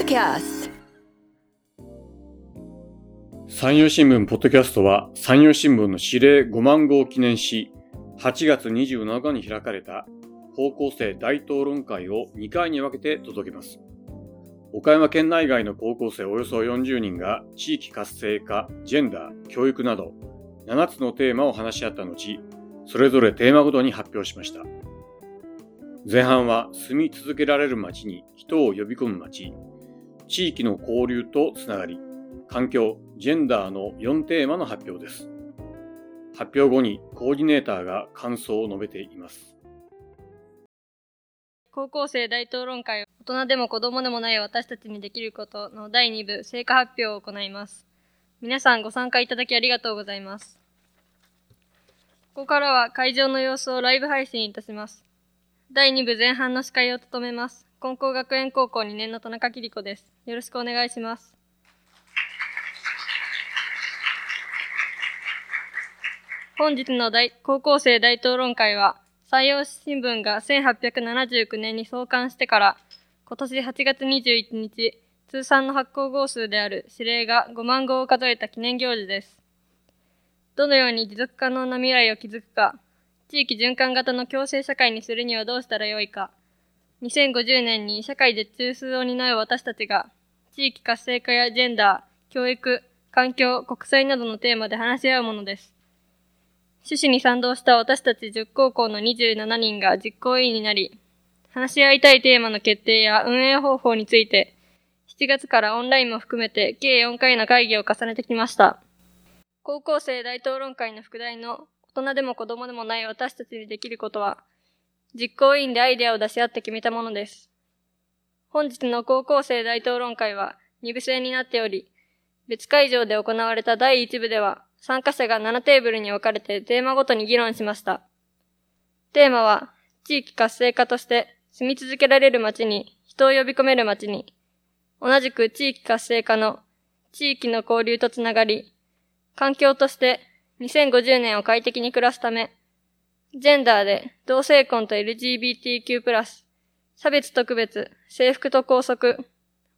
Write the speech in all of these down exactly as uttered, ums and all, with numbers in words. ドキャスト。山陽新聞ポッドキャストは、山陽新聞の指令ごまん号を記念し、はちがつにじゅうしちにちに開かれた高校生大討論会をにかいに分けて届けます。岡山県内外の高校生およそよんじゅうにんが地域活性化、ジェンダー、教育などななつのテーマを話し合った後、それぞれテーマごとに発表しました。前半は住み続けられる街に人を呼び込む街、地域の交流とつながり、環境、ジェンダーのよんテーマの発表です。発表後にコーディネーターが感想を述べています。高校生大討論会、大人でも子供でもない私たちにできることのだいに部成果発表を行います。皆さんご参加いただきありがとうございます。ここからは会場の様子をライブ配信いたします。だいに部前半の司会を務めます、金光学園高校にねんの田中紀理子です。よろしくお願いします。本日の大高校生大討論会は、山陽新聞がせんはっぴゃくななじゅうきゅうねんに創刊してから、今年はちがつにじゅういちにち、通算の発行号数である指令がごまん号を数えた記念行事です。どのように持続可能な未来を築くか、地域循環型の共生社会にするにはどうしたらよいか、にせんごじゅうねんに社会で中枢を担う私たちが、地域活性化やジェンダー、教育、環境、国際などのテーマで話し合うものです。趣旨に賛同した私たちじゅう高校のにじゅうしちにんが実行委員になり、話し合いたいテーマの決定や運営方法について、しちがつからオンラインも含めて計よんかいの会議を重ねてきました。高校生大討論会の副題の大人でも子供でもない私たちにできることは、実行委員でアイデアを出し合って決めたものです。本日の高校生大討論会はに部制になっており、別会場で行われただいいち部では、参加者がななテーブルに分かれてテーマごとに議論しました。テーマは、地域活性化として住み続けられる街に人を呼び込める街に、同じく地域活性化の地域の交流とつながり、環境としてにせんごじゅうねんを快適に暮らすため、ジェンダーで同性婚と エルジービーティーキュープラス、差別特別、制服と校則、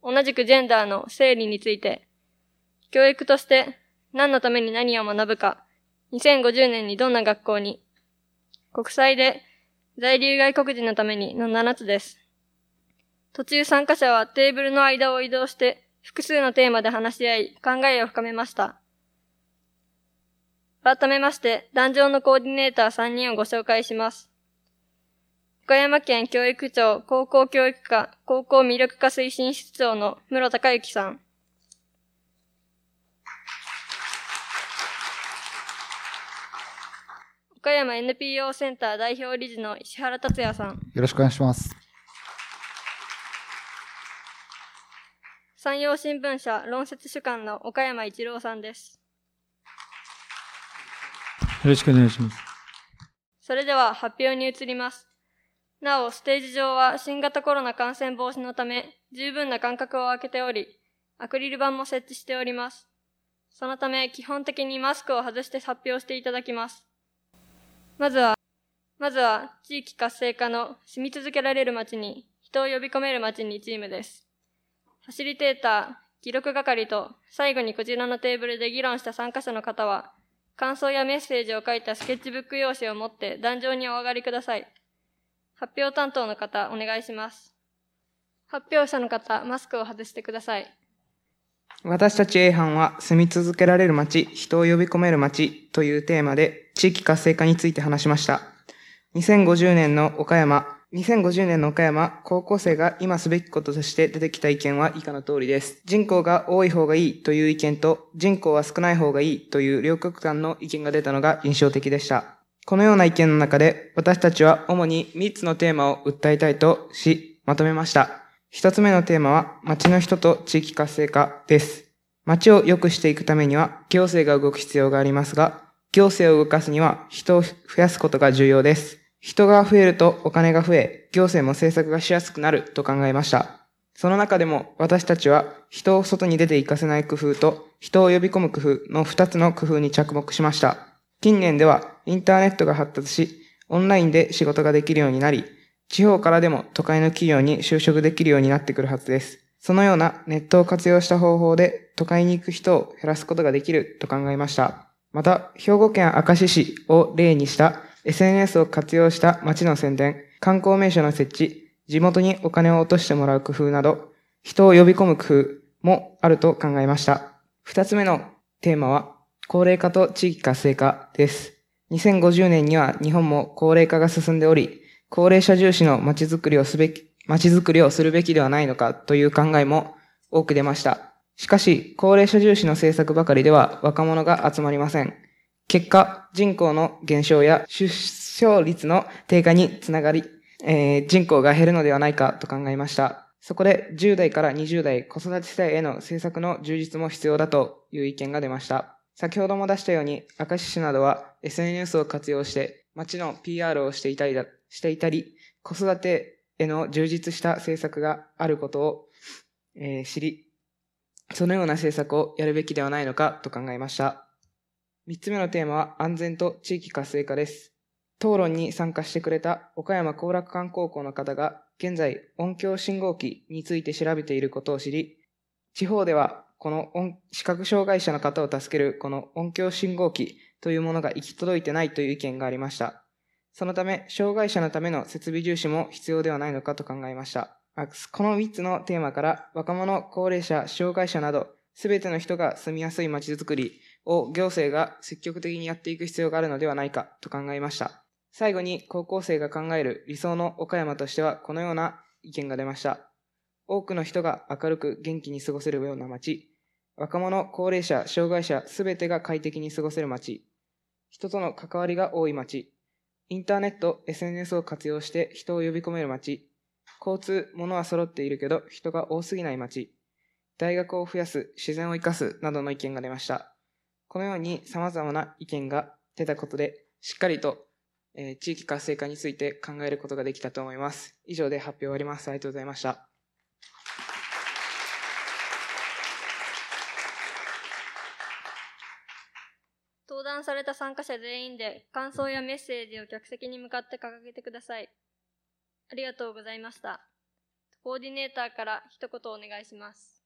同じくジェンダーの整理について、教育として何のために何を学ぶか、にせんごじゅうねんにどんな学校に、国際で在留外国人のためにのななつです。途中参加者はテーブルの間を移動して複数のテーマで話し合い、考えを深めました。改めまして、壇上のコーディネーターさんにんをご紹介します。岡山県教育庁高校教育課高校魅力化推進室長の室孝之さん。岡山 エヌピーオー センター代表理事の石原達也さん。よろしくお願いします。山陽新聞社論説主幹の岡山一郎さんです。よろしくお願いします。それでは発表に移ります。なお、ステージ上は新型コロナ感染防止のため、十分な間隔を空けており、アクリル板も設置しております。そのため、基本的にマスクを外して発表していただきます。まずは、まずは、地域活性化の住み続けられる街に、人を呼び込める街にチームです。ファシリテーター、記録係と、最後にこちらのテーブルで議論した参加者の方は、感想やメッセージを書いたスケッチブック用紙を持って壇上にお上がりください。発表担当の方、お願いします。発表者の方、マスクを外してください。私たち A 班は、住み続けられる街、人を呼び込める街というテーマで、地域活性化について話しました。にせんごじゅうねんの岡山、にせんごじゅうねんの岡山、高校生が今すべきこととして出てきた意見は以下の通りです。人口が多い方がいいという意見と、人口は少ない方がいいという両極端の意見が出たのが印象的でした。このような意見の中で、私たちは主にみっつのテーマを訴えたいとし、まとめました。ひとつめのテーマは、街の人と地域活性化です。街を良くしていくためには、行政が動く必要がありますが、行政を動かすには人を増やすことが重要です。人が増えるとお金が増え、行政も政策がしやすくなると考えました。その中でも私たちは人を外に出て行かせない工夫と人を呼び込む工夫のふたつの工夫に着目しました。近年ではインターネットが発達し、オンラインで仕事ができるようになり、地方からでも都会の企業に就職できるようになってくるはずです。そのようなネットを活用した方法で都会に行く人を減らすことができると考えました。また、兵庫県明石市を例にした エスエヌエス を活用した街の宣伝、観光名所の設置、地元にお金を落としてもらう工夫など、人を呼び込む工夫もあると考えました。二つ目のテーマは、高齢化と地域活性化です。にせんごじゅうねんには日本も高齢化が進んでおり、高齢者重視の街づくりをすべき、街づくりをするべきではないのかという考えも多く出ました。しかし、高齢者重視の政策ばかりでは若者が集まりません。結果、人口の減少や出生率の低下につながり、えー、人口が減るのではないかと考えました。そこでじゅうだいからにじゅうだい子育て世代への政策の充実も必要だという意見が出ました。先ほども出したように、明石市などは エスエヌエス を活用して町の ピーアール をしていたりだ、していたり、子育てへの充実した政策があることを、えー、知り、そのような政策をやるべきではないのかと考えました。三つ目のテーマは安全と地域活性化です。討論に参加してくれた岡山後楽館高校の方が現在音響信号機について調べていることを知り、地方ではこの視覚障害者の方を助けるこの音響信号機というものが行き届いてないという意見がありました。そのため、障害者のための設備重視も必要ではないのかと考えました。このみっつのテーマから、若者、高齢者、障害者など、すべての人が住みやすい街づくりを行政が積極的にやっていく必要があるのではないかと考えました。最後に、高校生が考える理想の岡山としては、このような意見が出ました。多くの人が明るく元気に過ごせるような街。若者、高齢者、障害者、すべてが快適に過ごせる街。人との関わりが多い街。インターネット、エスエヌエス を活用して人を呼び込める街。交通、物は揃っているけど人が多すぎない街。大学を増やす、自然を生かすなどの意見が出ました。このように様々な意見が出たことで、しっかりと、えー、地域活性化について考えることができたと思います。以上で発表終わります。ありがとうございました。登壇された参加者全員で感想やメッセージを客席に向かって掲げてください。ありがとうございました。コーディネーターから一言お願いします。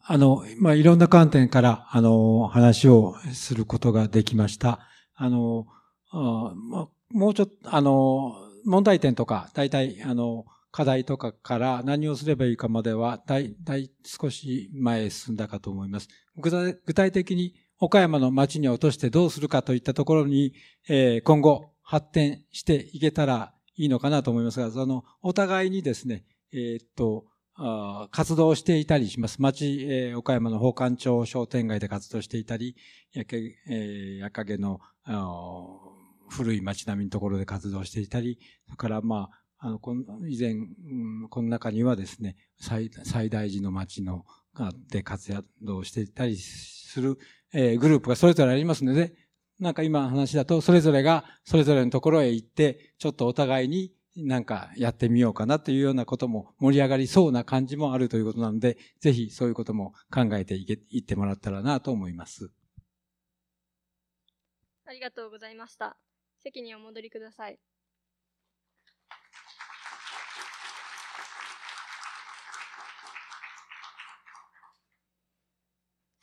あの、まあ、いろんな観点から、あの、話をすることができました。あの、あまあ、もうちょっと、あの、問題点とか、大体、あの、課題とかから何をすればいいかまでは、だい、だい、少し前へ進んだかと思います。具体、具体的に、岡山の街に落としてどうするかといったところに、えー、今後発展していけたらいいのかなと思いますが、その、お互いにですね、えー、っとあ、活動していたりします。町、えー、岡山の宝冠町商店街で活動していたり、やけ、えー、やかげの、古い町並みのところで活動していたり、それから、まあ、あの、この、以前、うん、この中にはですね、最、最大寺の町の、で活動していたりする、えー、グループがそれぞれありますので、なんか今の話だと、それぞれがそれぞれのところへ行って、ちょっとお互いになんかやってみようかなというようなことも盛り上がりそうな感じもあるということなので、ぜひそういうことも考えていけ、いってもらったらなと思います。ありがとうございました。席にお戻りください。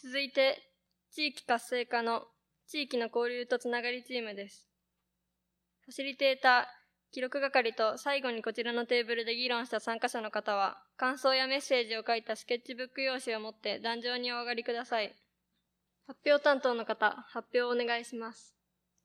続いて、地域活性化の地域の交流とつながりチームです。ファシリテーター、記録係と最後にこちらのテーブルで議論した参加者の方は、感想やメッセージを書いたスケッチブック用紙を持って壇上にお上がりください。発表担当の方、発表をお願いします。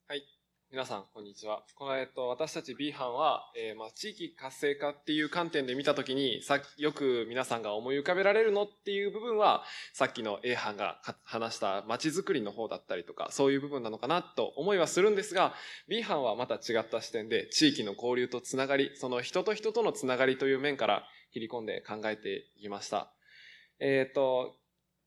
はい、皆さんこんにちは。このえっと私たち B 班は、えー、まあ地域活性化っていう観点で見たときに、さっきよく皆さんが思い浮かべられるのっていう部分は、さっきの A 班が話した街づくりの方だったりとか、そういう部分なのかなと思いはするんですが、B 班はまた違った視点で地域の交流とつながり、その人と人とのつながりという面から切り込んで考えていきました。えっと。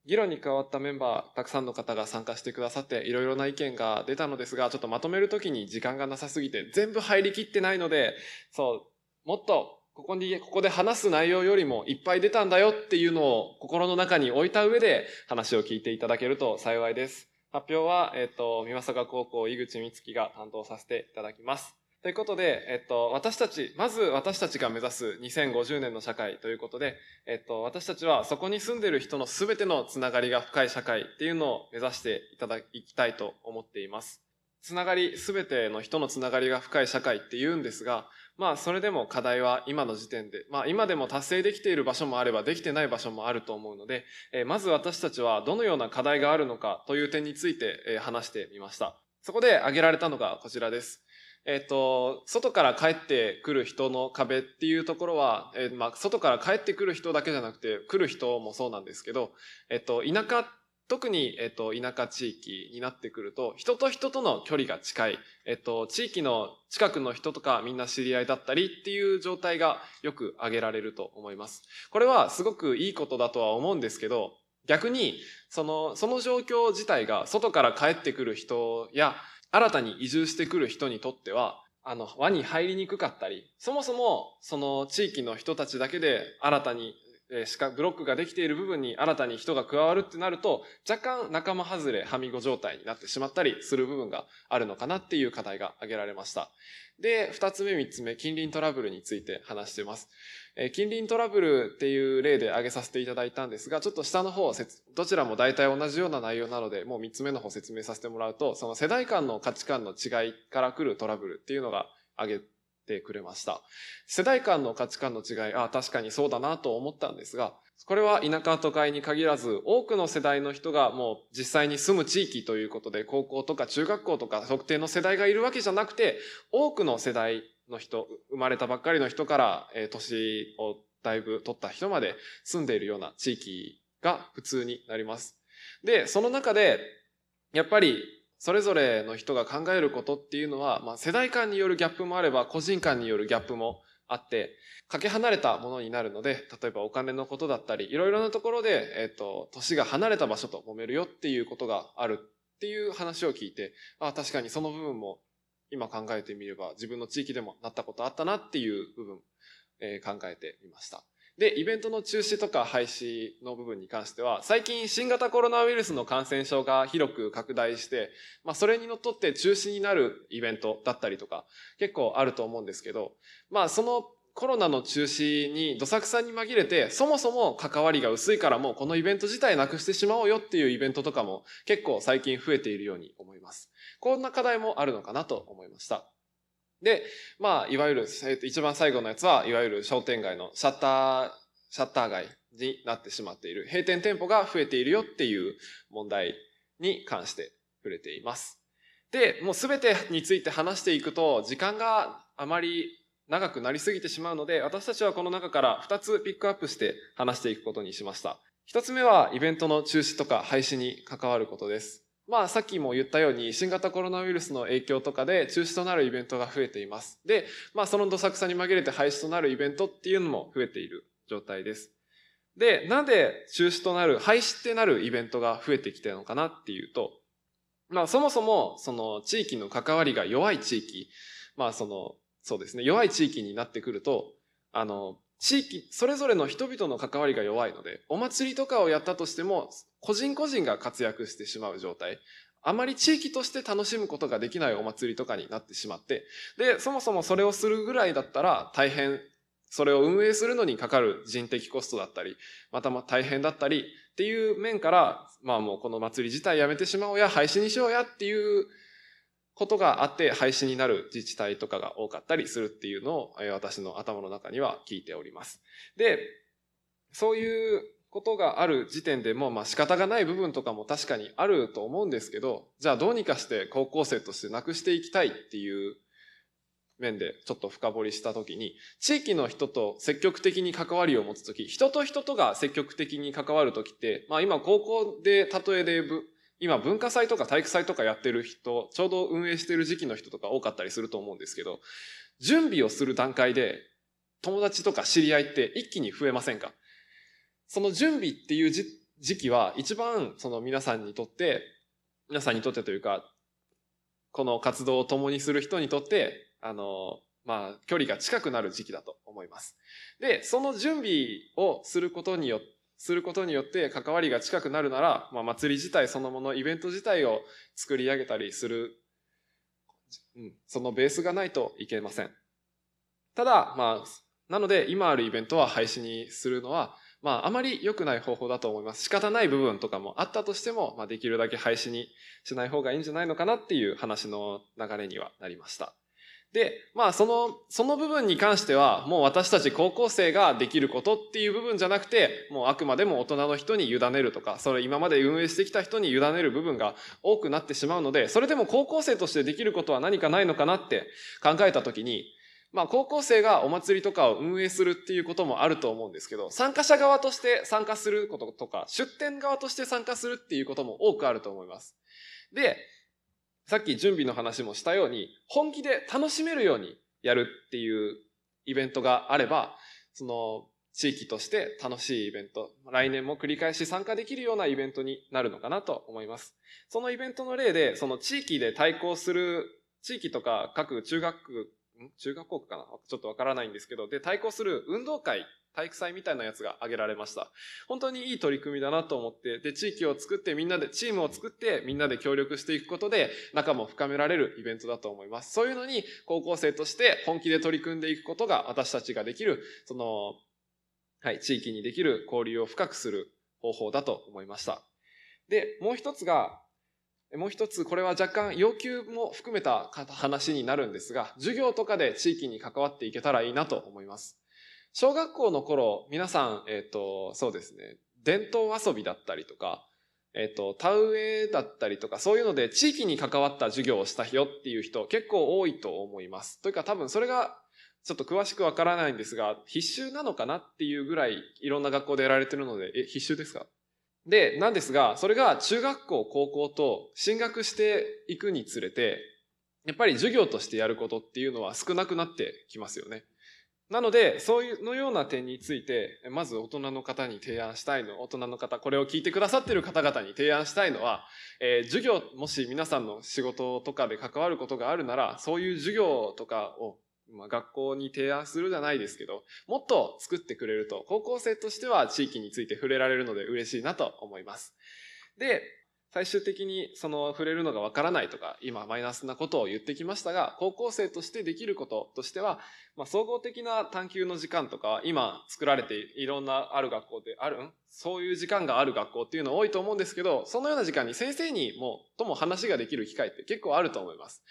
議論に加わったメンバー、たくさんの方が参加してくださって、いろいろな意見が出たのですが、ちょっとまとめるときに時間がなさすぎて、全部入りきってないので、そう、もっと、ここに、ここで話す内容よりもいっぱい出たんだよっていうのを心の中に置いた上で、話を聞いていただけると幸いです。発表は、えっと、美作高校、井口美月が担当させていただきます。ということで、えっと、私たち、まず私たちが目指すにせんごじゅうねんの社会ということで、えっと、私たちはそこに住んでいる人の全てのつながりが深い社会っていうのを目指していただきたいと思っています。つながり、全ての人のつながりが深い社会って言うんですが、まあ、それでも課題は今の時点で、まあ、今でも達成できている場所もあればできてない場所もあると思うので、えー、まず私たちはどのような課題があるのかという点について、えー、話してみました。そこで挙げられたのがこちらです。えっと、外から帰ってくる人の壁っていうところは、えー、まあ、外から帰ってくる人だけじゃなくて、来る人もそうなんですけど、えっと、田舎、特に、えっと、田舎地域になってくると、人と人との距離が近い、えっと、地域の近くの人とかみんな知り合いだったりっていう状態がよく挙げられると思います。これはすごくいいことだとは思うんですけど、逆に、その、その状況自体が外から帰ってくる人や、新たに移住してくる人にとっては、あの、輪に入りにくかったり、そもそも、その地域の人たちだけで新たに、えー、しかブロックができている部分に新たに人が加わるってなると、若干仲間外れ、はみご状態になってしまったりする部分があるのかなっていう課題が挙げられました。で、二つ目、三つ目、近隣トラブルについて話しています。えー、近隣トラブルっていう例で挙げさせていただいたんですが、ちょっと下の方、どちらも大体同じような内容なので、もう三つ目の方説明させてもらうと、その世代間の価値観の違いから来るトラブルっていうのが挙げてくれました。世代間の価値観の違い、ああ、確かにそうだなと思ったんですが、これは田舎都会に限らず多くの世代の人がもう実際に住む地域ということで、高校とか中学校とか特定の世代がいるわけじゃなくて、多くの世代の人、生まれたばっかりの人から、えー、年をだいぶ取った人まで住んでいるような地域が普通になります。で、その中でやっぱりそれぞれの人が考えることっていうのは、まあ、世代間によるギャップもあれば個人間によるギャップもあって、かけ離れたものになるので、例えばお金のことだったり、いろいろなところで、えっと、年が離れた場所と揉めるよっていうことがあるっていう話を聞いて、ああ、確かにその部分も今考えてみれば自分の地域でもなったことあったなっていう部分、えー、考えてみました。で、イベントの中止とか廃止の部分に関しては、最近新型コロナウイルスの感染症が広く拡大して、まあそれにのっとって中止になるイベントだったりとか、結構あると思うんですけど、まあそのコロナの中止にどさくさに紛れて、そもそも関わりが薄いからもうこのイベント自体なくしてしまおうよっていうイベントとかも結構最近増えているように思います。こんな課題もあるのかなと思いました。で、まあ、いわゆる、えっと、一番最後のやつは、いわゆる商店街のシャッター、シャッター街になってしまっている。閉店店舗が増えているよっていう問題に関して触れています。で、もうすべてについて話していくと、時間があまり長くなりすぎてしまうので、私たちはこの中からふたつピックアップして話していくことにしました。ひとつめは、イベントの中止とか廃止に関わることです。まあさっきも言ったように新型コロナウイルスの影響とかで中止となるイベントが増えています。で、まあそのどさくさに紛れて廃止となるイベントっていうのも増えている状態です。で、なんで中止となる、廃止ってなるイベントが増えてきてるのかなっていうと、まあそもそもその地域の関わりが弱い地域、まあその、そうですね、弱い地域になってくると、あの、地域、それぞれの人々の関わりが弱いので、お祭りとかをやったとしても、個人個人が活躍してしまう状態。あまり地域として楽しむことができないお祭りとかになってしまって、で、そもそもそれをするぐらいだったら大変、それを運営するのにかかる人的コストだったり、またま大変だったりっていう面から、まあもうこの祭り自体やめてしまおうや、廃止にしようやっていうことがあって廃止になる自治体とかが多かったりするっていうのを私の頭の中には聞いております。で、そういうことがある時点でもまあ仕方がない部分とかも確かにあると思うんですけど、じゃあどうにかして高校生としてなくしていきたいっていう面でちょっと深掘りしたときに、地域の人と積極的に関わりを持つとき、人と人とが積極的に関わるときって、まあ今高校で例えでぶ今文化祭とか体育祭とかやってる人、ちょうど運営してる時期の人とか多かったりすると思うんですけど、準備をする段階で友達とか知り合いって一気に増えませんか？その準備っていう時期は一番その皆さんにとって、皆さんにとってというか、この活動を共にする人にとって、あの、まあ距離が近くなる時期だと思います。で、その準備をすることによって、することによって関わりが近くなるなら、まあ、祭り自体そのもの、イベント自体を作り上げたりするうん、そのベースがないといけません。ただ、まあ、なので今あるイベントは廃止にするのは、まあ、あまり良くない方法だと思います。仕方ない部分とかもあったとしても、まあ、できるだけ廃止にしない方がいいんじゃないのかなっていう話の流れにはなりました。で、まあ、その、その部分に関しては、もう私たち高校生ができることっていう部分じゃなくて、もうあくまでも大人の人に委ねるとか、それ今まで運営してきた人に委ねる部分が多くなってしまうので、それでも高校生としてできることは何かないのかなって考えたときに、まあ、高校生がお祭りとかを運営するっていうこともあると思うんですけど、参加者側として参加することとか、出展側として参加するっていうことも多くあると思います。で、さっき準備の話もしたように、本気で楽しめるようにやるっていうイベントがあれば、その地域として楽しいイベント、来年も繰り返し参加できるようなイベントになるのかなと思います。そのイベントの例で、その地域で対抗する、地域とか各中学区、中学校かな、ちょっとわからないんですけど、で、対抗する運動会、体育祭みたいなやつが挙げられました。本当にいい取り組みだなと思って、で、地域を作ってみんなで、チームを作ってみんなで協力していくことで、仲も深められるイベントだと思います。そういうのに、高校生として本気で取り組んでいくことが、私たちができる、その、はい、地域にできる交流を深くする方法だと思いました。で、もう一つが、もう一つ、これは若干要求も含めた話になるんですが、授業とかで地域に関わっていけたらいいなと思います。小学校の頃、皆さん、えっと、そうですね、伝統遊びだったりとか、えっと、田植えだったりとか、そういうので地域に関わった授業をしたよっていう人結構多いと思います。というか多分それがちょっと詳しくわからないんですが、必修なのかなっていうぐらいいろんな学校でやられてるので、え、必修ですか？で、なんですが、それが中学校、高校と進学していくにつれて、やっぱり授業としてやることっていうのは少なくなってきますよね。なので、そういうのような点について、まず大人の方に提案したいの、大人の方、これを聞いてくださっている方々に提案したいのは、えー、授業、もし皆さんの仕事とかで関わることがあるなら、そういう授業とかを、まあ、学校に提案するじゃないですけど、もっと作ってくれると、高校生としては地域について触れられるので嬉しいなと思います。で、最終的にその触れるのがわからないとか、今マイナスなことを言ってきましたが、高校生としてできることとしては、まあ、総合的な探究の時間とか、今作られていろんなある学校であるん、そういう時間がある学校っていうの多いと思うんですけど、そのような時間に先生にもとも話ができる機会って結構あると思います。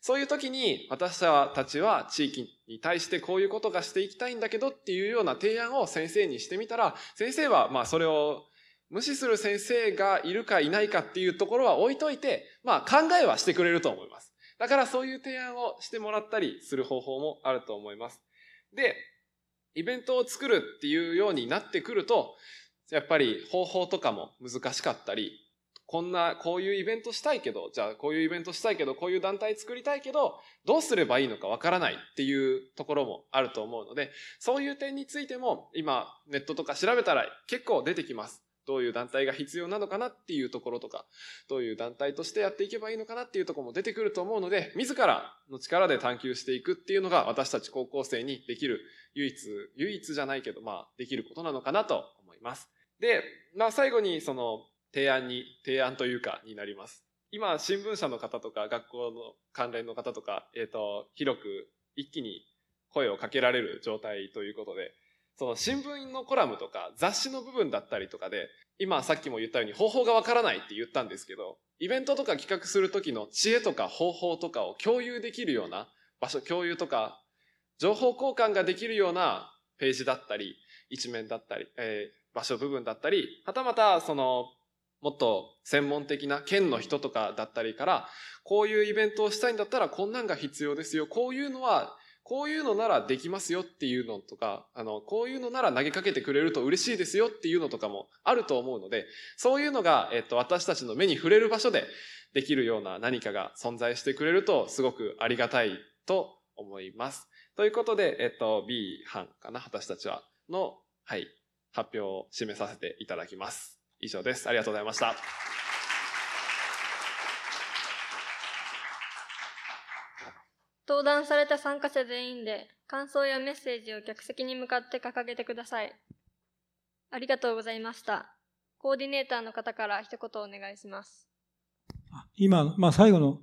そういう時に私たちは地域に対してこういうことがしていきたいんだけどっていうような提案を先生にしてみたら、先生はまあそれを無視する先生がいるかいないかっていうところは置いといて、まあ考えはしてくれると思います。だからそういう提案をしてもらったりする方法もあると思います。で、イベントを作るっていうようになってくると、やっぱり方法とかも難しかったり、こんな、こういうイベントしたいけど、じゃあこういうイベントしたいけど、こういう団体作りたいけど、どうすればいいのかわからないっていうところもあると思うので、そういう点についても今ネットとか調べたら結構出てきます。どういう団体が必要なのかなっていうところとか、どういう団体としてやっていけばいいのかなっていうところも出てくると思うので、自らの力で探求していくっていうのが私たち高校生にできる唯一、唯一じゃないけど、まあできることなのかなと思います。で、まあ最後にその、提案に、提案というかになります。今、新聞社の方とか学校の関連の方とか、えっと、広く一気に声をかけられる状態ということで、その新聞のコラムとか雑誌の部分だったりとかで、今さっきも言ったように方法がわからないって言ったんですけど、イベントとか企画する時の知恵とか方法とかを共有できるような場所、共有とか情報交換ができるようなページだったり、一面だったり、えー、場所部分だったり、はたまたその、もっと専門的な県の人とかだったりから、こういうイベントをしたいんだったらこんなんが必要ですよ。こういうのは、こういうのならできますよっていうのとか、あの、こういうのなら投げかけてくれると嬉しいですよっていうのとかもあると思うので、そういうのが、えっと、私たちの目に触れる場所でできるような何かが存在してくれるとすごくありがたいと思います。ということで、えっと、B 班かな、私たちは、の、はい、発表を締めさせていただきます。以上です。ありがとうございました。登壇された参加者全員で感想やメッセージを客席に向かって掲げてください。ありがとうございました。コーディネーターの方から一言お願いします。今、まあ、最後の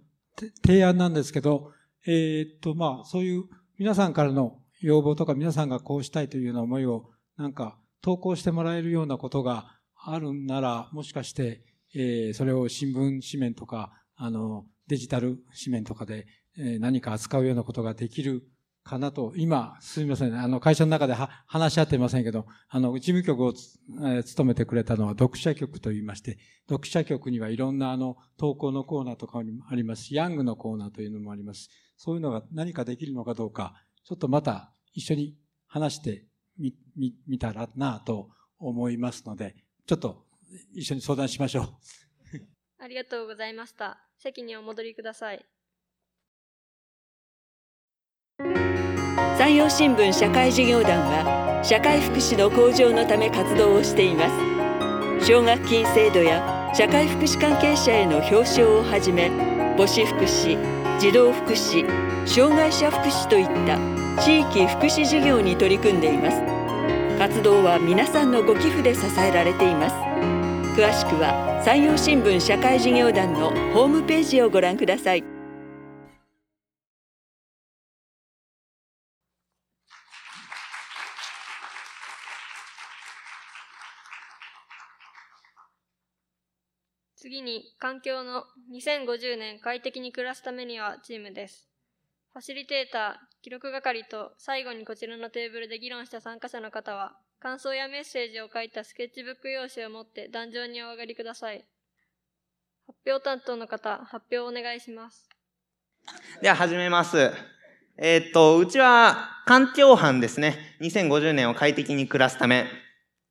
提案なんですけど、えー、っと、まあ、そういう皆さんからの要望とか、皆さんがこうしたいというような思いを、なんか、投稿してもらえるようなことがあるんなら、もしかして、えー、それを新聞紙面とか、あの、デジタル紙面とかで、えー、何か扱うようなことができるかなと、今、すみません、あの、会社の中では話し合っていませんけど、あの、事務局をつ、えー、務めてくれたのは読者局と言いまして、読者局にはいろんなあの、投稿のコーナーとかもありますし、ヤングのコーナーというのもあります。そういうのが何かできるのかどうか、ちょっとまた一緒に話してみ、み、みたらなぁと思いますので、ちょっと一緒に相談しましょう。ありがとうございました。席にお戻りください。山陽新聞社会事業団は、社会福祉の向上のため活動をしています。奨学金制度や社会福祉関係者への表彰をはじめ、母子福祉、児童福祉、障害者福祉といった地域福祉事業に取り組んでいます。活動は皆さんのご寄付で支えられています。詳しくは山陽新聞社会事業団のホームページをご覧ください。次に、環境のにせんごじゅうねん快適に暮らすためにはチームです。ファシリテーター、記録係と最後にこちらのテーブルで議論した参加者の方は、感想やメッセージを書いたスケッチブック用紙を持って壇上にお上がりください。発表担当の方、発表をお願いします。では始めます。えー、っと、うちは環境班ですね。にせんごじゅうねんを快適に暮らすため。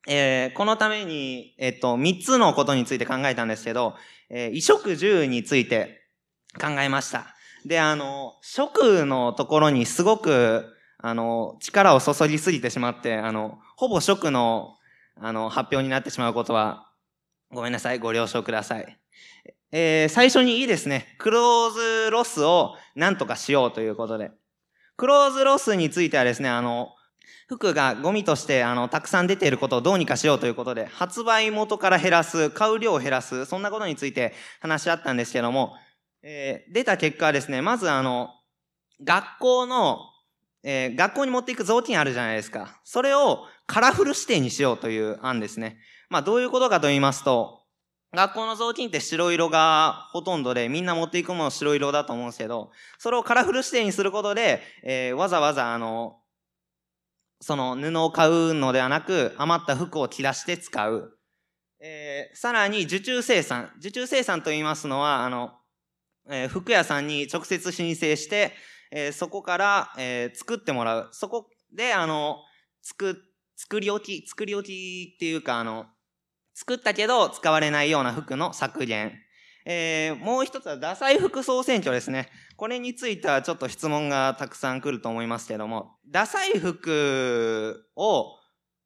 えー、このために、えっと、みっつのことについて考えたんですけど、えー、衣食住について考えました。で、あの、食のところにすごく、あの、力を注ぎすぎてしまって、あの、ほぼ食の、あの、発表になってしまうことは、ごめんなさい、ご了承ください。えー、最初にいいですね。クローズロスをなんとかしようということで。クローズロスについてはですね、あの、服がゴミとしてあのたくさん出ていることをどうにかしようということで、発売元から減らす、買う量を減らす、そんなことについて話し合ったんですけども、えー、出た結果はですね、まずあの学校の、えー、学校に持っていく雑巾あるじゃないですか。それをカラフル指定にしようという案ですね。まあどういうことかと言いますと、学校の雑巾って白色がほとんどで、みんな持っていくもの白色だと思うんですけど、それをカラフル指定にすることで、えー、わざわざあのその布を買うのではなく、余った服を着出して使う。えー、さらに受注生産。受注生産と言いますのは、あの、えー、服屋さんに直接申請して、えー、そこから、えー、作ってもらう。そこで、あの、作、作り置き、作り置きっていうか、あの、作ったけど使われないような服の削減。えー、もう一つは、ダサい服総選挙ですね。これについてはちょっと質問がたくさん来ると思いますけども、ダサい服を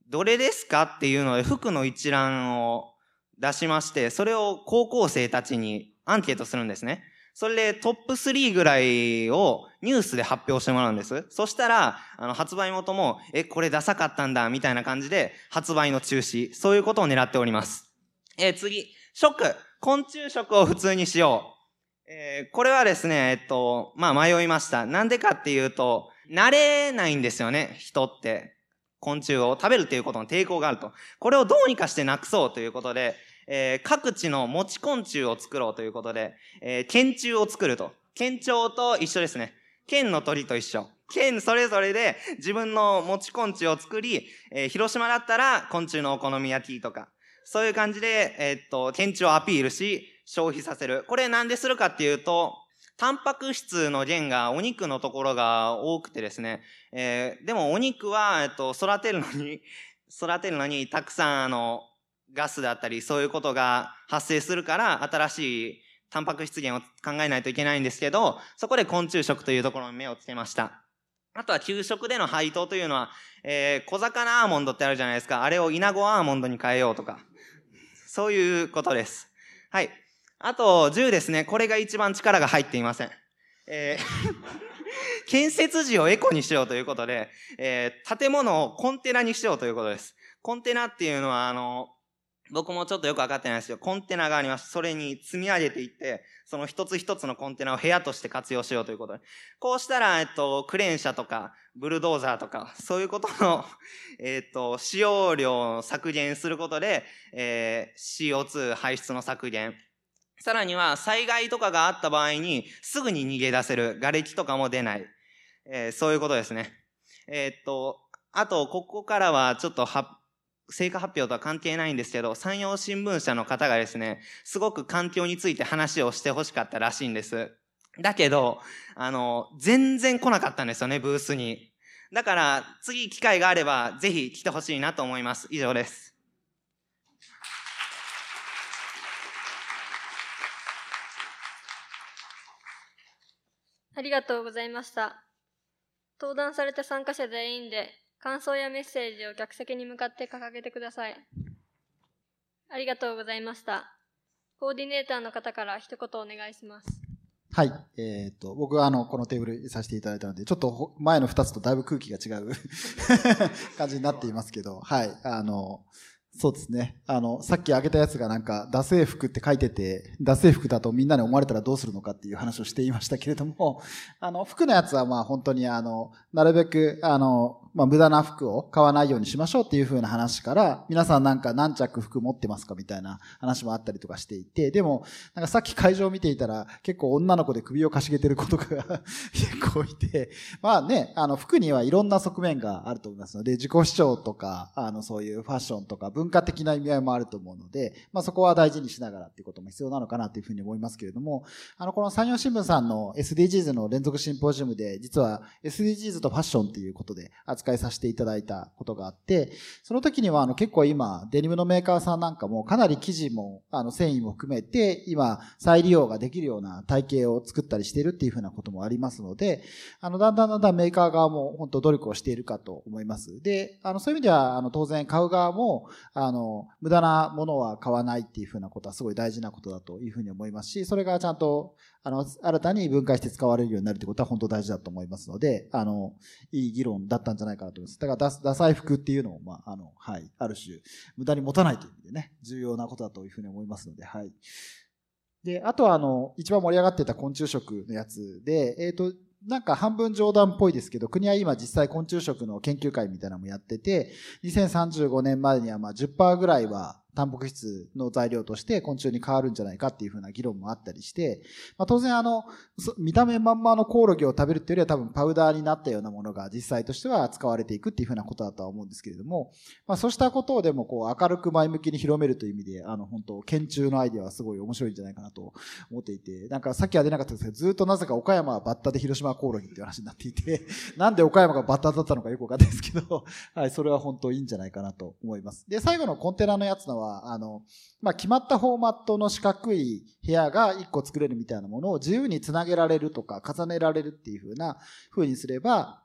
どれですかっていうので、服の一覧を出しまして、それを高校生たちにアンケートするんですね。それでトップスリーぐらいをニュースで発表してもらうんです。そしたら、あの、発売元も、え、これダサかったんだ、みたいな感じで、発売の中止。そういうことを狙っております。えー、次、食。昆虫食を普通にしよう。えー、これはですね、えっと、まあ、迷いました。なんでかっていうと、慣れないんですよね、人って。昆虫を食べるということの抵抗があると。これをどうにかしてなくそうということで、えー、各地の持ち昆虫を作ろうということで、えー、県虫を作ると。県鳥と一緒ですね。県の鳥と一緒。県それぞれで自分の持ち昆虫を作り、えー、広島だったら昆虫のお好み焼きとか、そういう感じで、えー、っと、県虫をアピールし、消費させる。これなんでするかっていうと、タンパク質の源がお肉のところが多くてですね、えー、でもお肉は、えっと、育てるのに、育てるのにたくさんあの、ガスだったりそういうことが発生するから、新しいタンパク質源を考えないといけないんですけど、そこで昆虫食というところに目をつけました。あとは給食での配当というのは、えー、小魚アーモンドってあるじゃないですか。あれをイナゴアーモンドに変えようとか。そういうことです。はい。あと、じゅうですね。これが一番力が入っていません。えー、建設時をエコにしようということで、えー、建物をコンテナにしようということです。コンテナっていうのは、あの、僕もちょっとよく分かってないですけど、コンテナがあります。それに積み上げていって、その一つ一つのコンテナを部屋として活用しようということで。こうしたら、えっと、クレーン車とか、ブルドーザーとか、そういうことの、えっと、使用量を削減することで、えー、シーオーツー 排出の削減。さらには、災害とかがあった場合に、すぐに逃げ出せる。瓦礫とかも出ない。えー、そういうことですね。えー、っと、あと、ここからはちょっと発表、成果発表とは関係ないんですけど、山陽新聞社の方がですね、すごく環境について話をしてほしかったらしいんです。だけど、あの、全然来なかったんですよね、ブースに。だから、次機会があれば、ぜひ来てほしいなと思います。以上です。ありがとうございました。登壇された参加者全員で、感想やメッセージを客席に向かって掲げてください。ありがとうございました。コーディネーターの方から一言お願いします。はい。えー、っと、僕はあの、このテーブルにさせていただいたので、ちょっと前のふたつとだいぶ空気が違う感じになっていますけど、はい。あの、そうですね。あの、さっき挙げたやつがなんか、ダセー服って書いてて、ダセー服だとみんなに思われたらどうするのかっていう話をしていましたけれども、あの、服のやつはまあ本当にあの、なるべく、あの、まあ無駄な服を買わないようにしましょうっていう風な話から、皆さんなんか何着服持ってますかみたいな話もあったりとかしていて、でも、なんかさっき会場を見ていたら、結構女の子で首をかしげてる子とかが結構いて、まあね、あの、服にはいろんな側面があると思いますので、自己主張とか、あの、そういうファッションとか、文化的な意味合いもあると思うので、まあそこは大事にしながらっていうことも必要なのかなというふうに思いますけれども、あのこの山陽新聞さんの エスディージーズ の連続シンポジウムで、実は エスディージーズ とファッションっていうことで扱いさせていただいたことがあって、その時にはあの結構今デニムのメーカーさんなんかもかなり生地もあの繊維も含めて今再利用ができるような体型を作ったりしているっていうふうなこともありますので、あのだんだんだんだんメーカー側も本当努力をしているかと思います。で、あのそういう意味ではあの当然買う側もあの無駄なものは買わないっていうふうなことはすごい大事なことだというふうに思いますし、それがちゃんとあの新たに分解して使われるようになるということは本当大事だと思いますので、あのいい議論だったんじゃないかなと思います。だからダサい服っていうのも、まああのはい、ある種無駄に持たないという意味でね、重要なことだというふうに思いますので、はい。で、あとはあの一番盛り上がっていた昆虫食のやつで、えっとなんか半分冗談っぽいですけど、国は今実際昆虫食の研究会みたいなのもやってて、にせんさんじゅうごねんまでにはまあ じゅっパーセント ぐらいはタンパク質の材料として昆虫に変わるんじゃないかっていう風な議論もあったりして、まあ、当然あの、見た目まんまのコオロギを食べるっていうよりは多分パウダーになったようなものが実際としては使われていくっていう風なことだとは思うんですけれども、まあ、そうしたことをでもこう明るく前向きに広めるという意味で、あの本当、研究のアイデアはすごい面白いんじゃないかなと思っていて、なんかさっきは出なかったんですけど、ずっとなぜか岡山はバッタで広島はコオロギっていう話になっていて、なんで岡山がバッタだったのかよくわかんないですけど、はい、それは本当いいんじゃないかなと思います。で、最後のコンテナのやつのは、あのまあ、決まったフォーマットの四角い部屋がいっこ作れるみたいなものを自由につなげられるとか重ねられるっていう風な風にすれば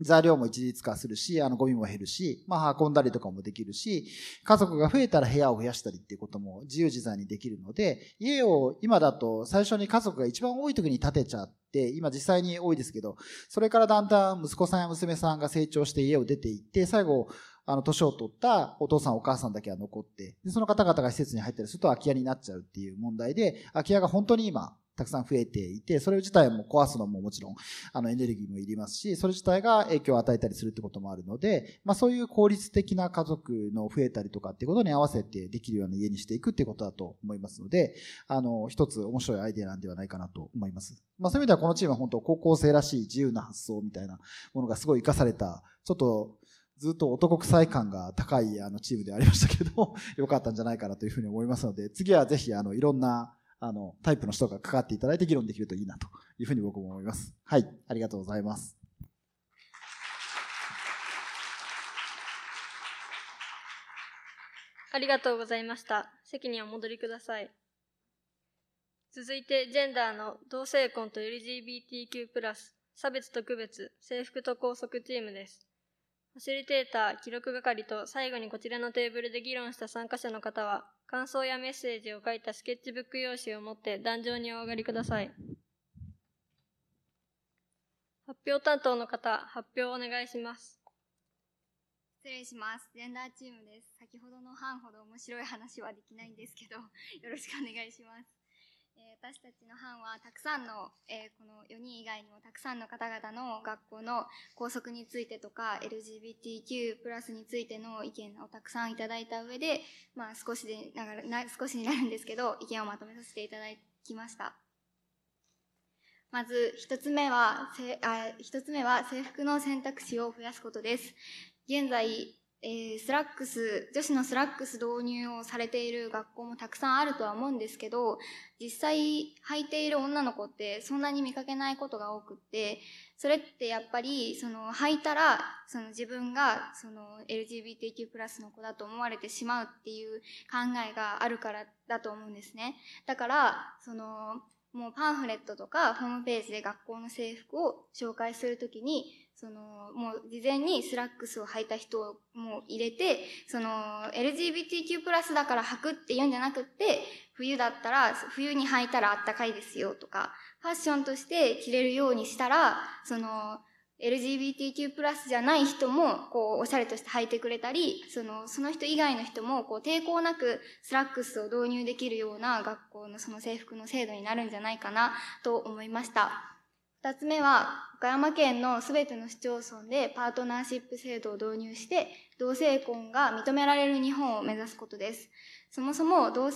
材料も一律化するし、あのゴミも減るし、まあ運んだりとかもできるし、家族が増えたら部屋を増やしたりっていうことも自由自在にできるので、家を今だと最初に家族が一番多い時に建てちゃって、今実際に多いですけど、それからだんだん息子さんや娘さんが成長して家を出ていって、最後あの、年を取ったお父さんお母さんだけは残って、で、その方々が施設に入ったりすると空き家になっちゃうっていう問題で、空き家が本当に今、たくさん増えていて、それ自体も壊すのももちろん、あの、エネルギーもいりますし、それ自体が影響を与えたりするってこともあるので、まあそういう効率的な家族の増えたりとかっていうことに合わせてできるような家にしていくっていうことだと思いますので、あの、一つ面白いアイデアなんではないかなと思います。まあそういう意味ではこのチームは本当高校生らしい自由な発想みたいなものがすごい活かされた、ちょっと、ずっと男臭い感が高いあのチームでありましたけど、良かったんじゃないかなというふうに思いますので、次はぜひあのいろんなあのタイプの人が関わっていただいて議論できるといいなというふうに僕も思います。はい、ありがとうございます。ありがとうございました。席にお戻りください。続いてジェンダーの同性婚と エルジービーティーキュープラス 差別と区別、制服と校則チームです。ファシリテーター、記録係と最後にこちらのテーブルで議論した参加者の方は、感想やメッセージを書いたスケッチブック用紙を持って壇上にお上がりください。発表担当の方、発表をお願いします。失礼します。ジェンダーチームです。先ほどの班ほど面白い話はできないんですけど、よろしくお願いします。えー、私たちの班はたくさんの、えー、このよにん以外にもたくさんの方々の学校の校則についてとか エルジービーティーキュー プラスについての意見をたくさんいただいた上で、まあ、少しでながらな少しになるんですけど意見をまとめさせていただきました。まず一つ目は、せあ一つ目は制服の選択肢を増やすことです。現在、えー、スラックス、女子のスラックス導入をされている学校もたくさんあるとは思うんですけど、実際履いている女の子ってそんなに見かけないことが多くって、それってやっぱりその履いたらその自分がその エルジービーティーキュー プラスの子だと思われてしまうっていう考えがあるからだと思うんですね。だからそのもうパンフレットとかホームページで学校の制服を紹介するときに、そのもう事前にスラックスを履いた人をもう入れて、その エルジービーティーキュー プラスだから履くっていうんじゃなくって、冬だったら冬に履いたらあったかいですよとか、ファッションとして着れるようにしたら、その エルジービーティーキュー プラスじゃない人もこうおしゃれとして履いてくれたり、そのその人以外の人もこう抵抗なくスラックスを導入できるような学校のその制服の制度になるんじゃないかなと思いました。二つ目は、岡山県のすべての市町村でパートナーシップ制度を導入して、同性婚が認められる日本を目指すことです。そもそも同あ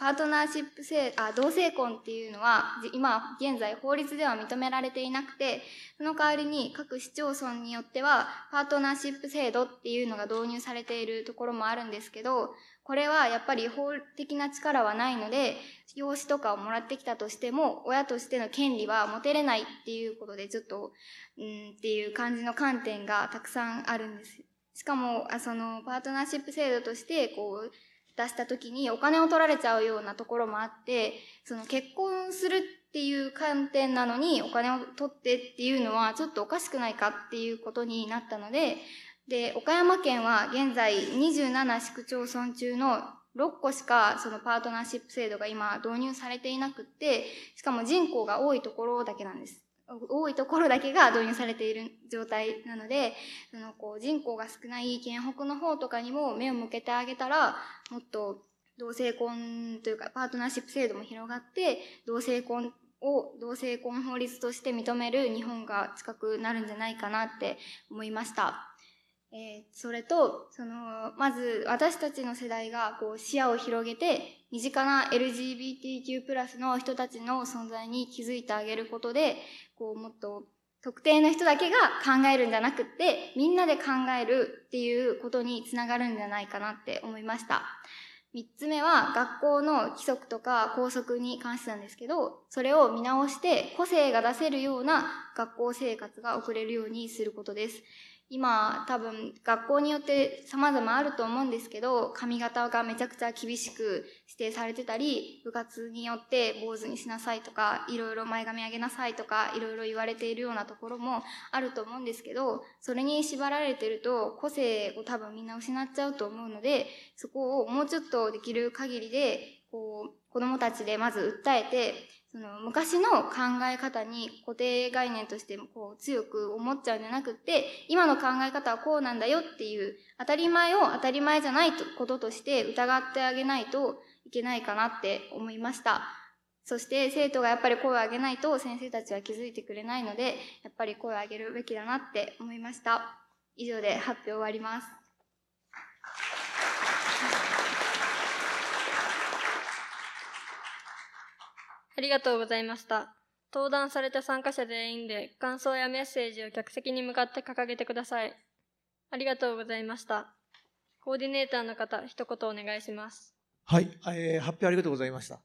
パートナーシップ制あ同性婚っていうのは、今現在法律では認められていなくて、その代わりに各市町村によってはパートナーシップ制度っていうのが導入されているところもあるんですけど、これはやっぱり法的な力はないので、養子とかをもらってきたとしても親としての権利は持てれないっていうことで、ちょっとうんっていう感じの観点がたくさんあるんです。しかもそのパートナーシップ制度としてこう出した時にお金を取られちゃうようなところもあって、その結婚するっていう観点なのにお金を取ってっていうのはちょっとおかしくないかっていうことになったので、で岡山県は現在にじゅうなな市区町村中のろっこしかそのパートナーシップ制度が今導入されていなくって、しかも人口が多いところだけなんです。多いところだけが導入されている状態なので、そのこう人口が少ない県北の方とかにも目を向けてあげたら、もっと同性婚というかパートナーシップ制度も広がって、同性婚を同性婚法律として認める日本が近くなるんじゃないかなって思いました。えー、それとそのまず私たちの世代がこう視野を広げて、身近な エルジービーティーキュー プラスの人たちの存在に気づいてあげることで、こうもっと特定の人だけが考えるんじゃなくってみんなで考えるっていうことにつながるんじゃないかなって思いました。みっつめは学校の規則とか校則に関してなんですけど、それを見直して個性が出せるような学校生活が送れるようにすることです。今多分学校によって様々あると思うんですけど、髪型がめちゃくちゃ厳しく指定されてたり、部活によって坊主にしなさいとか、いろいろ前髪上げなさいとか、いろいろ言われているようなところもあると思うんですけど、それに縛られてると個性を多分みんな失っちゃうと思うので、そこをもうちょっとできる限りでこう子どもたちでまず訴えて、その昔の考え方に固定概念としてこう強く思っちゃうんじゃなくって、今の考え方はこうなんだよっていう、当たり前を当たり前じゃないこととして疑ってあげないといけないかなって思いました。そして生徒がやっぱり声を上げないと先生たちは気づいてくれないので、やっぱり声を上げるべきだなって思いました。以上で発表終わります。ありがとうございました。登壇された参加者全員で感想やメッセージを客席に向かって掲げてください。ありがとうございました。コーディネーターの方、一言お願いします。はい、えー、発表ありがとうございました。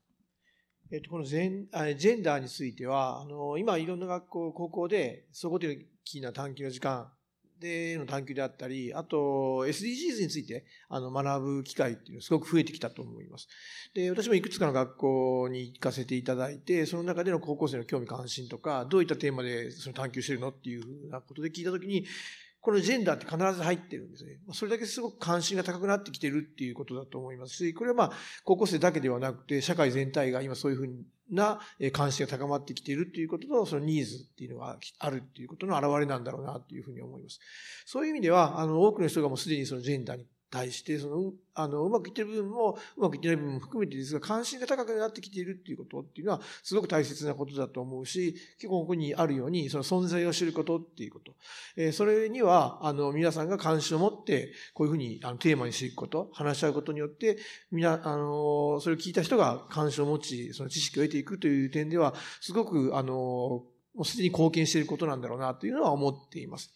えっと、このジェン、ジェンダーについては、あの、今いろんな学校、高校で、総合的な探究の時間での探究であったり、あと エスディージーズ についてあの学ぶ機会っていうのがすごく増えてきたと思います。で、私もいくつかの学校に行かせていただいて、その中での高校生の興味関心とか、どういったテーマでその探究してるのっていうふうなことで聞いたときに、このジェンダーって必ず入ってるんですね。それだけすごく関心が高くなってきてるっていうことだと思いますし、これはまあ高校生だけではなくて社会全体が今そういうふうにな関心が高まってきているということと、そのニーズっていうのがあるっていうことの表れなんだろうなというふうに思います。そういう意味では、あの、多くの人がもうすでにそのジェンダーに対して、その、あの、うまくいってる部分も、うまくいってない部分も含めてですが、関心が高くなってきているっていうことっていうのは、すごく大切なことだと思うし、結構ここにあるように、その存在を知ることっていうこと。えー、それには、あの、皆さんが関心を持って、こういうふうに、あの、テーマにしていくこと、話し合うことによって、みな、あの、それを聞いた人が関心を持ち、その知識を得ていくという点では、すごく、あの、もうすでに貢献していることなんだろうなというのは思っています。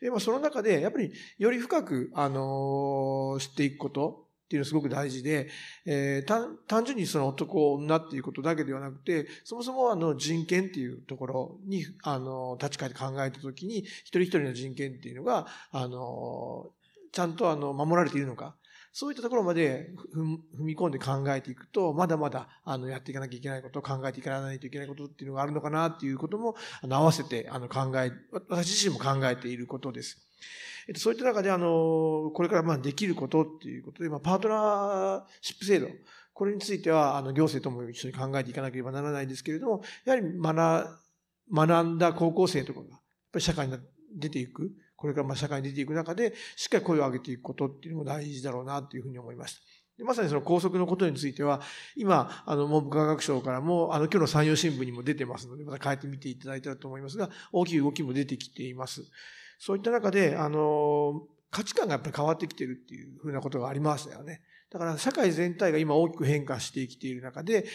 で、まあ、その中で、やっぱりより深く、あの、知っていくことっていうのはすごく大事で、えー、単純にその男、女っていうことだけではなくて、そもそもあの人権っていうところに、あの、立ち返って考えたときに、一人一人の人権っていうのが、あの、ちゃんとあの、守られているのか。そういったところまで踏み込んで考えていくと、まだまだ、あの、やっていかなきゃいけないこと、考えていかないといけないことっていうのがあるのかなっていうことも、あの、合わせて、あの、考え、私自身も考えていることです。えっと、そういった中で、あの、これから、まあ、できることっていうことで、まあ、パートナーシップ制度。これについては、あの、行政とも一緒に考えていかなければならないですけれども、やはり学、学んだ高校生とかが、やっぱり社会に出ていく。これからまあ社会に出ていく中で、しっかり声を上げていくことっていうのも大事だろうなというふうに思いました。でまさにその校則のことについては、今、あの、文部科学省からも、あの、今日の山陽新聞にも出てますので、また変えてみていただいたらと思いますが、大きい動きも出てきています。そういった中で、あの、価値観がやっぱり変わってきてるっていうふうなことがありましたよね。だから社会全体が今大きく変化してきている中で、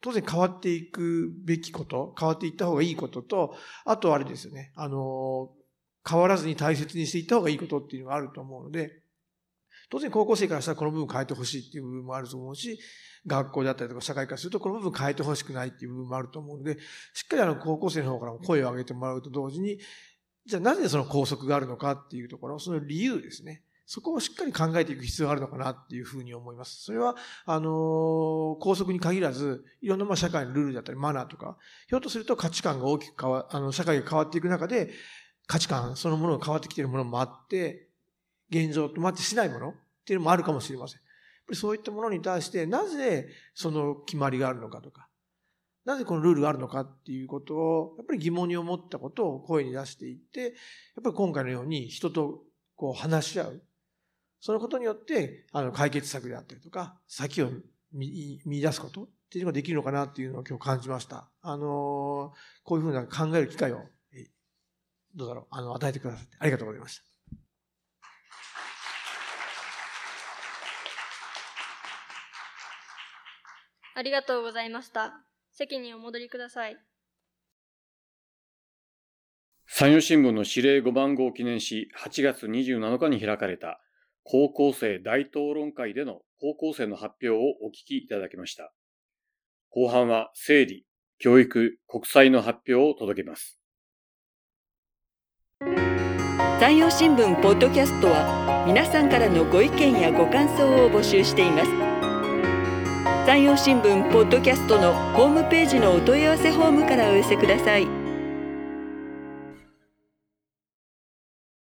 当然変わっていくべきこと、変わっていった方がいいことと、あとあれですよね、あの、変わらずに大切にしていった方がいいことっていうのがあると思うので、当然高校生からしたらこの部分変えてほしいっていう部分もあると思うし、学校だったりとか社会からするとこの部分変えてほしくないっていう部分もあると思うので、しっかりあの高校生の方からも声を上げてもらうと同時に、じゃあなぜその校則があるのかっていうところ、その理由ですね。そこをしっかり考えていく必要があるのかなっていうふうに思います。それは、あの、校則に限らず、いろんなまあ社会のルールだったりマナーとか、ひょっとすると価値観が大きく変わ、あの、社会が変わっていく中で、価値観そのものが変わってきているものもあって、現状とマッチしないものっていうのもあるかもしれません。そういったものに対して、なぜその決まりがあるのかとか、なぜこのルールがあるのかっていうことを、やっぱり疑問に思ったことを声に出していって、やっぱり今回のように人とこう話し合う。そのことによって、あの、解決策であったりとか、先を見出すことっていうのができるのかなっていうのを今日感じました。あの、こういうふうな考える機会を、どうだろう、あの、与えてくださってありがとうございました。ありがとうございました。席にお戻りください。山陽新聞の指令ごばん号を記念し、はちがつにじゅうななにちに開かれた高校生大討論会での高校生の発表をお聞きいただきました。後半は生理、教育、国際の発表を届けます。山陽新聞ポッドキャストは皆さんからのご意見やご感想を募集しています。山陽新聞ポッドキャストのホームページのお問い合わせフォームからお寄せください。